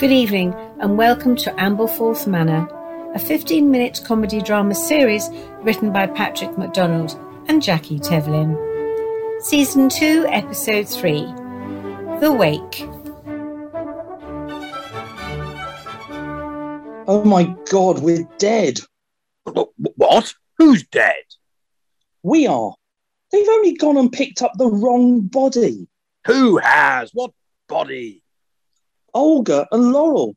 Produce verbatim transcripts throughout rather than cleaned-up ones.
Good evening and welcome to Ambleforth Manor, a fifteen-minute comedy drama series written by Patrick MacDonald and Jackie Tevlin. Season two, Episode three, The Wake. Oh my God, we're dead. What? Who's dead? We are. They've only gone and picked up the wrong body. Who has? What body? Olga and Laurel.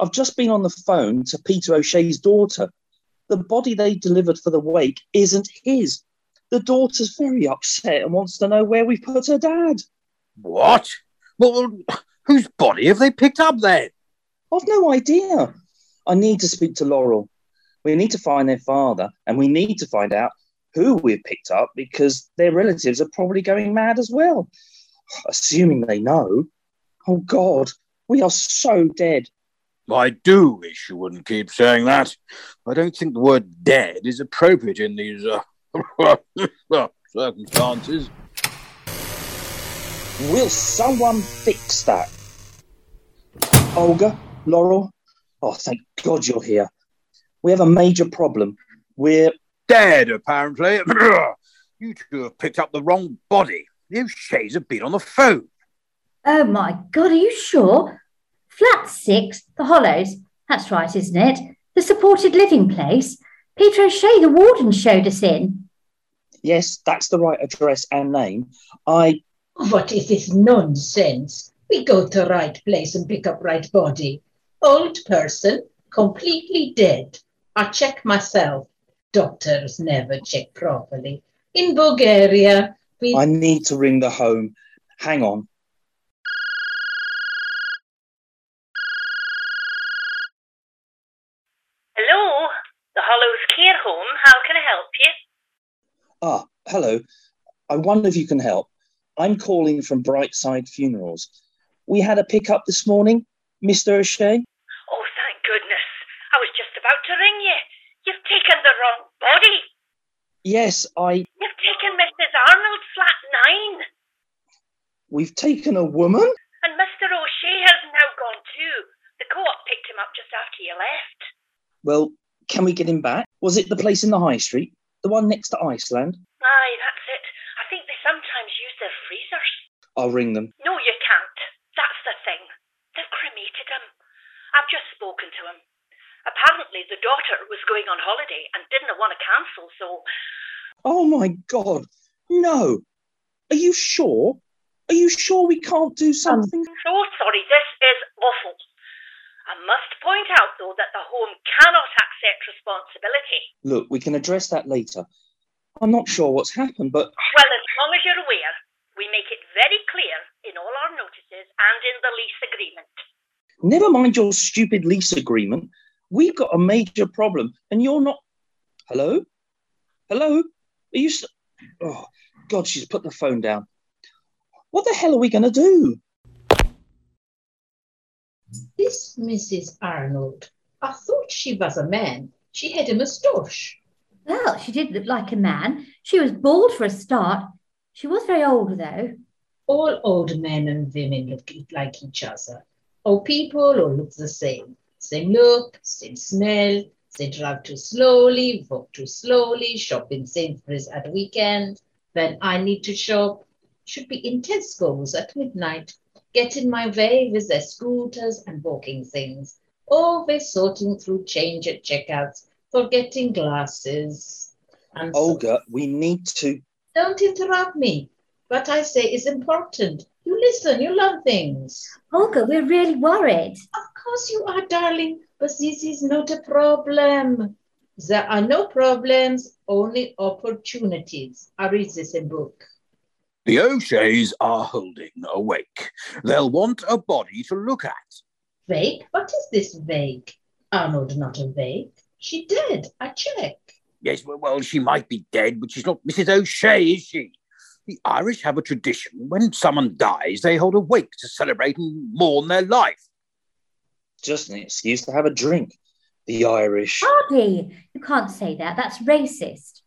I've just been on the phone to Peter O'Shea's daughter. The body they delivered for the wake isn't his. The daughter's very upset and wants to know where we put her dad. What? Well, whose body have they picked up then? I've no idea. I need to speak to Laurel. We need to find their father and we need to find out who we've picked up because their relatives are probably going mad as well. Assuming they know. Oh, God. We are so dead. I do wish you wouldn't keep saying that. I don't think the word dead is appropriate in these uh, circumstances. Will someone fix that? Olga, Laurel, oh, thank God you're here. We have a major problem. We're dead, apparently. You two have picked up the wrong body. The O'Sheas have been on the phone. Oh, my God, are you sure? Flat six, the Hollows. That's right, isn't it? The supported living place. Peter O'Shea, the warden, showed us in. Yes, that's the right address and name. I... What is this nonsense? We go to right place and pick up right body. Old person, completely dead. I check myself. Doctors never check properly. In Bulgaria, we... I need to ring the home. Hang on. Ah, hello. I wonder if you can help. I'm calling from Brightside Funerals. We had a pickup this morning, Mister O'Shea. Oh, thank goodness. I was just about to ring you. You've taken the wrong body. Yes, I... You've taken Mrs Arnold, flat nine. We've taken a woman? And Mister O'Shea has now gone too. The co-op picked him up just after you left. Well, can we get him back? Was it the place in the high street? The one next to Iceland? Aye, that's it. I think they sometimes use their freezers. I'll ring them. No, you can't. That's the thing. They've cremated him. I've just spoken to him. Apparently the daughter was going on holiday and didn't want to cancel, so... Oh, my God. No. Are you sure? Are you sure we can't do something? I'm so sorry. This is awful. I must point out, though, that the home cannot accept responsibility. Look, we can address that later. I'm not sure what's happened, but... Well, as long as you're aware, we make it very clear in all our notices and in the lease agreement. Never mind your stupid lease agreement. We've got a major problem, and you're not... Hello? Hello? Are you... St- oh, God, she's put the phone down. What the hell are we going to do? This Mrs Arnold, I thought she was a man. She had a moustache. Well, she did look like a man. She was bald for a start. She was very old, though. All old men and women look like each other. Old people all look the same. Same look, same smell. They drive too slowly, walk too slowly, shop in Sainsbury's at weekend. When I need to shop, should be in Tesco's at midnight. Get in my way with their scooters and walking things, always sorting through change at checkouts, forgetting glasses. And Olga, so- we need to... Don't interrupt me. What I say is important. You listen, you learn things. Olga, we're really worried. Of course you are, darling, but this is not a problem. There are no problems, only opportunities. I read this in book. The O'Sheas are holding a wake. They'll want a body to look at. Wake? What is this wake? Arnold, not a wake. She dead. I check. Yes, well, she might be dead, but she's not Mrs O'Shea, is she? The Irish have a tradition. When someone dies, they hold a wake to celebrate and mourn their life. Just an excuse to have a drink. The Irish... Hardy! You can't say that. That's racist.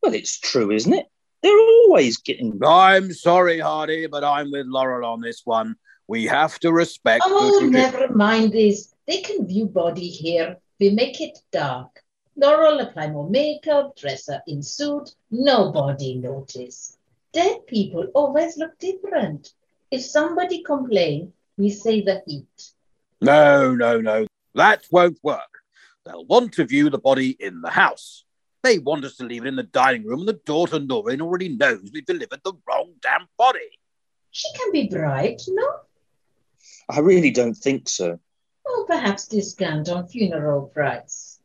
Well, it's true, isn't it? They're always getting... I'm sorry, Hardy, but I'm with Laurel on this one. We have to respect... Oh, never mind this. They can view body here. We make it dark. Laurel apply more makeup, dress her in suit. Nobody notice. Dead people always look different. If somebody complain, we say the heat. No, no, no. That won't work. They'll want to view the body in the house. They want us to leave it in the dining room, and the daughter Noreen already knows we've delivered the wrong damn body. She can be bribed, no? I really don't think so. Or perhaps discount on funeral price.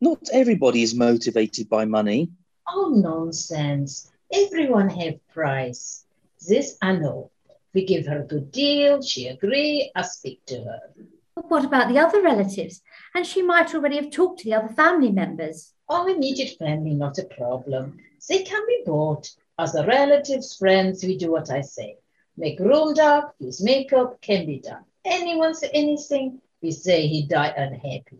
Not everybody is motivated by money. Oh, nonsense. Everyone have price. This I know. We give her a good deal, she agree, I speak to her. But what about the other relatives? And she might already have talked to the other family members. Oh, immediate family, not a problem. They can be bought. As a relative's friends, we do what I say. Make room dark, use makeup, can be done. Anyone say anything, we say he died unhappy.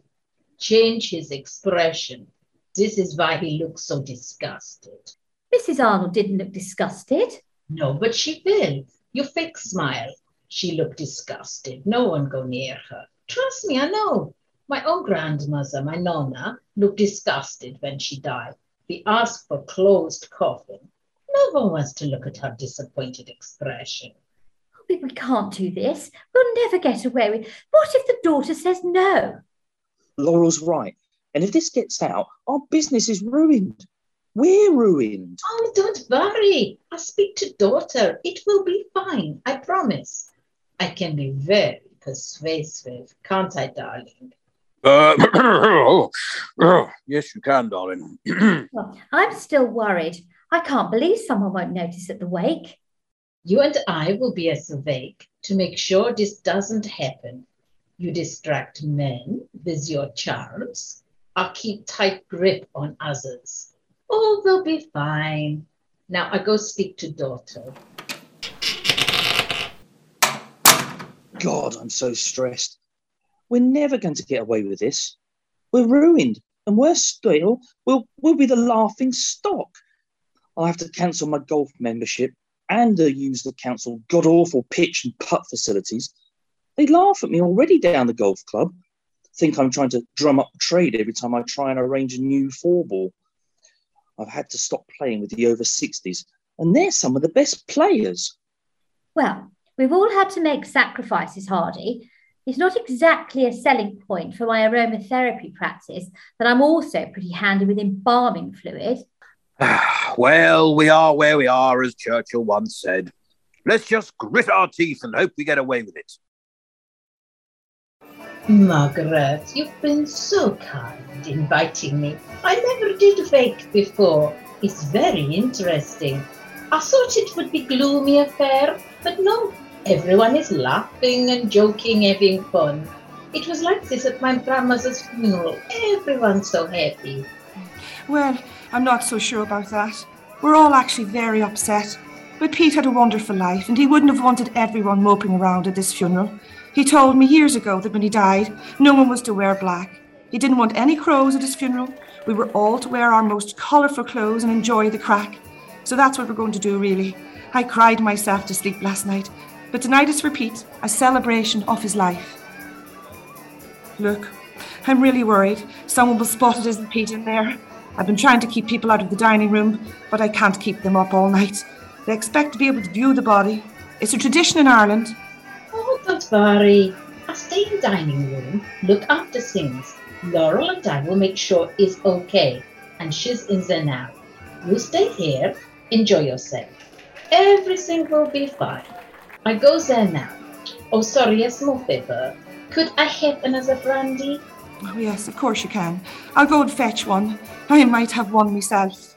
Change his expression. This is why he looks so disgusted. Missus Arnold didn't look disgusted. No, but she will. You fake smile. She looked disgusted. No one go near her. Trust me, I know. My own grandmother, my nonna, looked disgusted when she died. We asked for closed coffin. No one wants to look at her disappointed expression. But we can't do this. We'll never get away with... What if the daughter says no? Laurel's right. And if this gets out, our business is ruined. We're ruined. Oh, don't worry. I'll speak to daughter. It will be fine, I promise. I can be very persuasive, can't I, darling? Uh, oh, oh, yes, you can, darling. Well, I'm still worried. I can't believe someone won't notice at the wake. You and I will be at the wake to make sure this doesn't happen. You distract men with your charms. I'll keep tight grip on others. All will be fine. Now I go speak to daughter. God, I'm so stressed. We're never going to get away with this. We're ruined. And worse still, we'll, we'll be the laughing stock. I'll have to cancel my golf membership and uh, use the council god-awful pitch and putt facilities. They laugh at me already down the golf club. Think I'm trying to drum up trade every time I try and arrange a new four-ball. I've had to stop playing with the over sixties, and they're some of the best players. Well, we've all had to make sacrifices, Hardy. It's not exactly a selling point for my aromatherapy practice that I'm also pretty handy with embalming fluid. Well, we are where we are, as Churchill once said. Let's just grit our teeth and hope we get away with it. Margaret, you've been so kind inviting me. I never did wake before. It's very interesting. I thought it would be a gloomy affair, but no. Everyone is laughing and joking, having fun. It was like this at my grandmother's funeral. Everyone's so happy. Well, I'm not so sure about that. We're all actually very upset. But Pete had a wonderful life, and he wouldn't have wanted everyone moping around at this funeral. He told me years ago that when he died, no one was to wear black. He didn't want any crows at his funeral. We were all to wear our most colourful clothes and enjoy the crack. So that's what we're going to do, really. I cried myself to sleep last night. But tonight is for Pete, a celebration of his life. Look, I'm really worried. Someone will spot it isn't Pete in there. I've been trying to keep people out of the dining room, but I can't keep them up all night. They expect to be able to view the body. It's a tradition in Ireland. Oh, don't worry. I'll stay in the dining room, look after things. Laurel and I will make sure it's okay, and she's in there now. You stay here, enjoy yourself. Everything will be fine. I go there now. Oh, sorry, a small favor. Could I have another brandy? Oh, yes, of course you can. I'll go and fetch one. I might have one myself.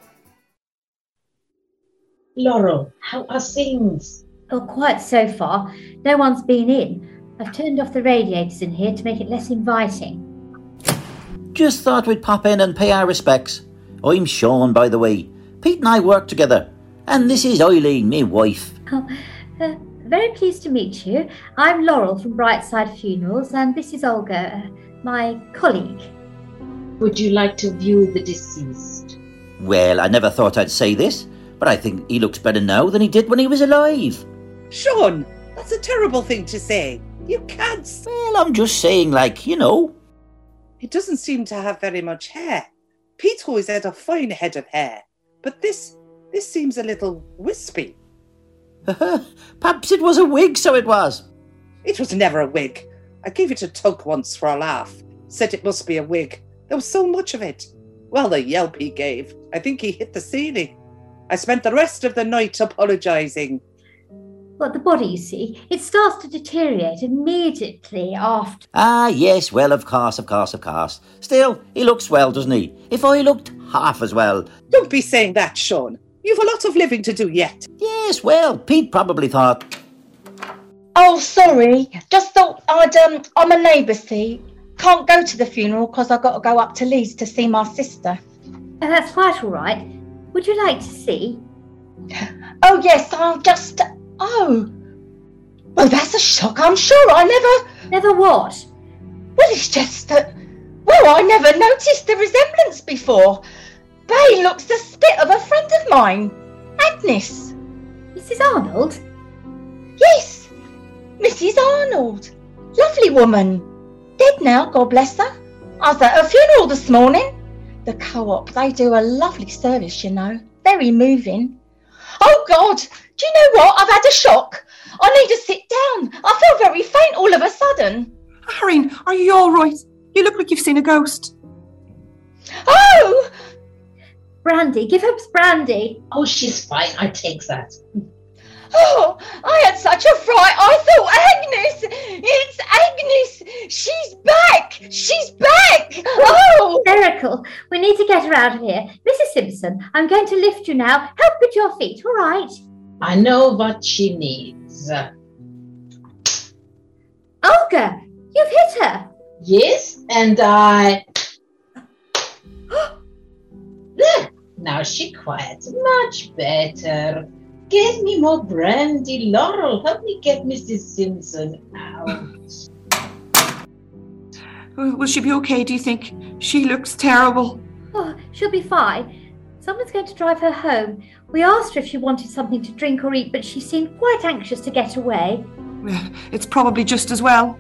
Laurel, how are things? Oh, quite so far. No one's been in. I've turned off the radiators in here to make it less inviting. Just thought we'd pop in and pay our respects. I'm Sean, by the way. Pete and I work together. And this is Eileen, my wife. Oh, uh, very pleased to meet you. I'm Laurel from Brightside Funerals, and this is Olga, my colleague. Would you like to view the deceased? Well, I never thought I'd say this, but I think he looks better now than he did when he was alive. Sean, That's a terrible thing to say. You can't... Well, I'm just saying, like, you know. He doesn't seem to have very much hair. Pete always had a fine head of hair, but this, this seems a little wispy. Perhaps it was a wig, so it was. It was never a wig. I gave it a tug once for a laugh. Said it must be a wig. There was so much of it. Well, the yelp he gave. I think he hit the ceiling. I spent the rest of the night apologising. Well, the body, you see, it starts to deteriorate immediately after... Ah, yes, well, of course, of course, of course. Still, he looks well, doesn't he? If I looked half as well... Don't be saying that, Sean. You've a lot of living to do yet. Yes, well, Pete probably thought... Oh, sorry. Just thought I'd, um, I'm a neighbour, see. Can't go to the funeral because I've got to go up to Leeds to see my sister. And that's quite all right. Would you like to see? Oh, yes, I'll just... Oh. Well, that's a shock, I'm sure. I never... Never what? Well, it's just that... Well, I never noticed the resemblance before. Bay looks the spit of a friend of mine, Agnes. Mrs Arnold? Yes. Mrs Arnold, lovely woman, dead now, God bless her. I was at her funeral this morning. The co-op, they do a lovely service, you know, very moving. Oh God, do you know what? I've had a shock. I need to sit down. I feel very faint all of a sudden. Irene, are you all right? You look like you've seen a ghost. Oh! Brandy, give her brandy. Oh, she's fine, I take that. Oh, I had such a fright. I thought, Agnes, it's Agnes. She's back. She's back. Oh, hysterical. We need to get her out of here. Missus Simpson, I'm going to lift you now. Help with your feet, all right? I know what she needs. Olga, you've hit her. Yes, and I... Now she's quiet. Much better. Give me more brandy, Laurel. Help me get Missus Simpson out. Will she be okay, do you think? She looks terrible. Oh, she'll be fine. Someone's going to drive her home. We asked her if she wanted something to drink or eat, but she seemed quite anxious to get away. Well, it's probably just as well.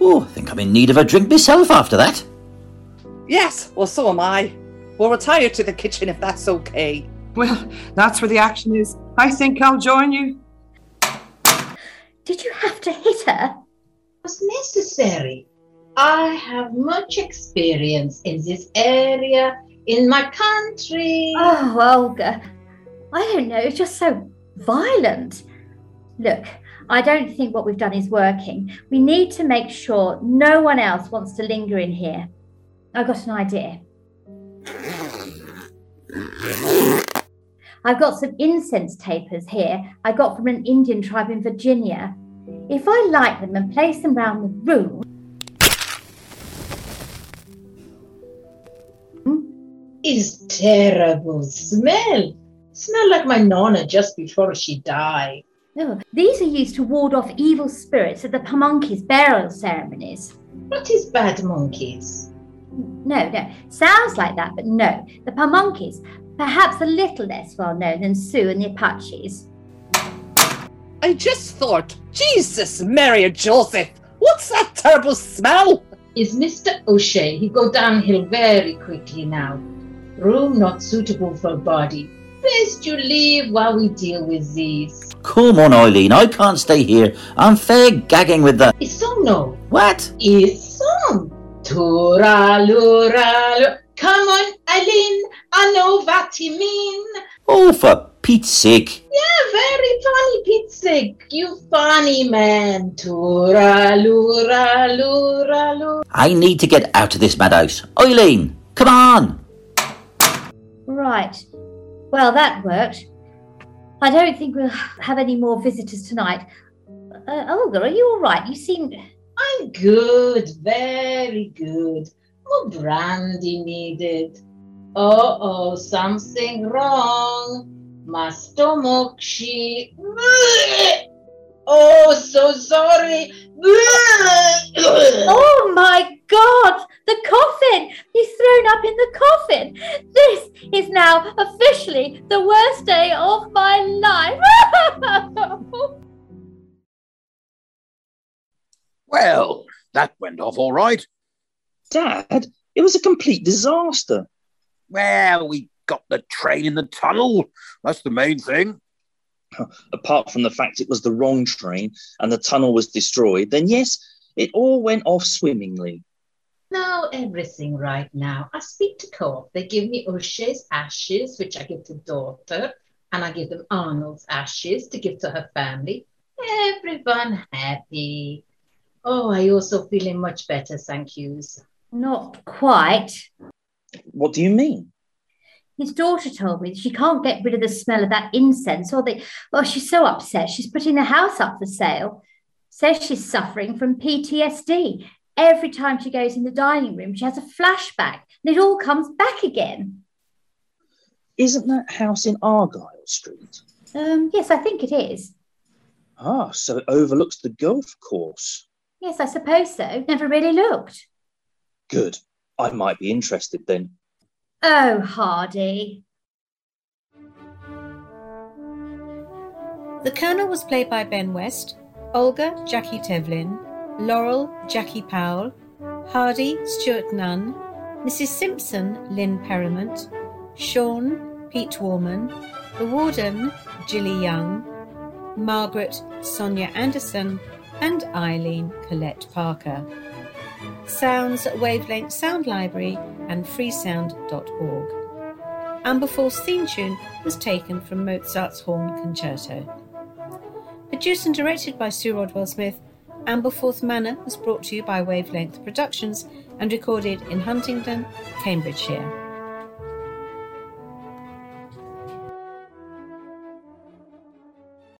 Oh, I think I'm in need of a drink myself after that. Yes, well, so am I. We'll retire to the kitchen if that's okay. Well, that's where the action is. I think I'll join you. Did you have to hit her? It was necessary. I have much experience in this area, in my country. Oh, Olga, I don't know, it's just so violent. Look, I don't think what we've done is working. We need to make sure no one else wants to linger in here. I've got an idea. I've got some incense tapers here I got from an Indian tribe in Virginia. If I light them and place them round the room... It's terrible smell. Smell like my nonna just before she died. Oh, these are used to ward off evil spirits at the Pamunkey's burial ceremonies. What is bad monkeys? No, no. Sounds like that, but no. The Pamunkeys... Perhaps a little less well-known than Sue and the Apaches. I just thought, Jesus, Mary and Joseph, what's that terrible smell? Is Mister O'Shea, he go downhill very quickly now. Room not suitable for body. Best you leave while we deal with these. Come on, Eileen, I can't stay here. I'm fair gagging with the... It's some no. What? It's some. Tooralooralu. Come on, Eileen, I know what you mean. Oh, for Pete's sake. Yeah, very funny, Pete's sake. You funny man. Tooralooralu. I need to get out of this madhouse. Eileen, come on. Right. Well, that worked. I don't think we'll have any more visitors tonight. Uh, Olga, are you all right? You seem... I'm good, very good. Oh, brandy needed. Uh-oh, something wrong. My stomach, she... Oh, so sorry. Oh, my God. The coffin. He's thrown up in the coffin. This is now officially the worst day of my life. Well, that went off all right. Dad, it was a complete disaster. Well, we got the train in the tunnel. That's the main thing. Apart from the fact it was the wrong train and the tunnel was destroyed, then yes, it all went off swimmingly. Now everything right now. I speak to Co-op. They give me O'Shea's ashes, which I give to daughter, and I give them Arnold's ashes to give to her family. Everyone happy. Oh, I also feeling much better, thank yous. Not quite. What do you mean? His daughter told me that she can't get rid of the smell of that incense, or the, well, she's so upset she's putting the house up for sale. Says she's suffering from P T S D. Every time she goes in the dining room, she has a flashback, and it all comes back again. Isn't that house in Argyle Street? Um, yes, I think it is. Ah, so it overlooks the golf course. Yes, I suppose so. Never really looked. Good. I might be interested then. Oh, Hardy. The Colonel was played by Ben West, Olga, Jackie Tevlin, Laurel, Jackie Powell, Hardy, Stuart Nunn, Missus Simpson, Lynn Perrimont, Sean, Pete Warman, the Warden, Gilly Young, Margaret, Sonia Anderson, and Eileen, Colette Parker. Sounds at Wavelength Sound Library and freesound dot org. Ambleforth's theme tune was taken from Mozart's Horn Concerto. Produced and directed by Sue Rodwell-Smith, Ambleforth Manor was brought to you by Wavelength Productions and recorded in Huntingdon, Cambridgeshire.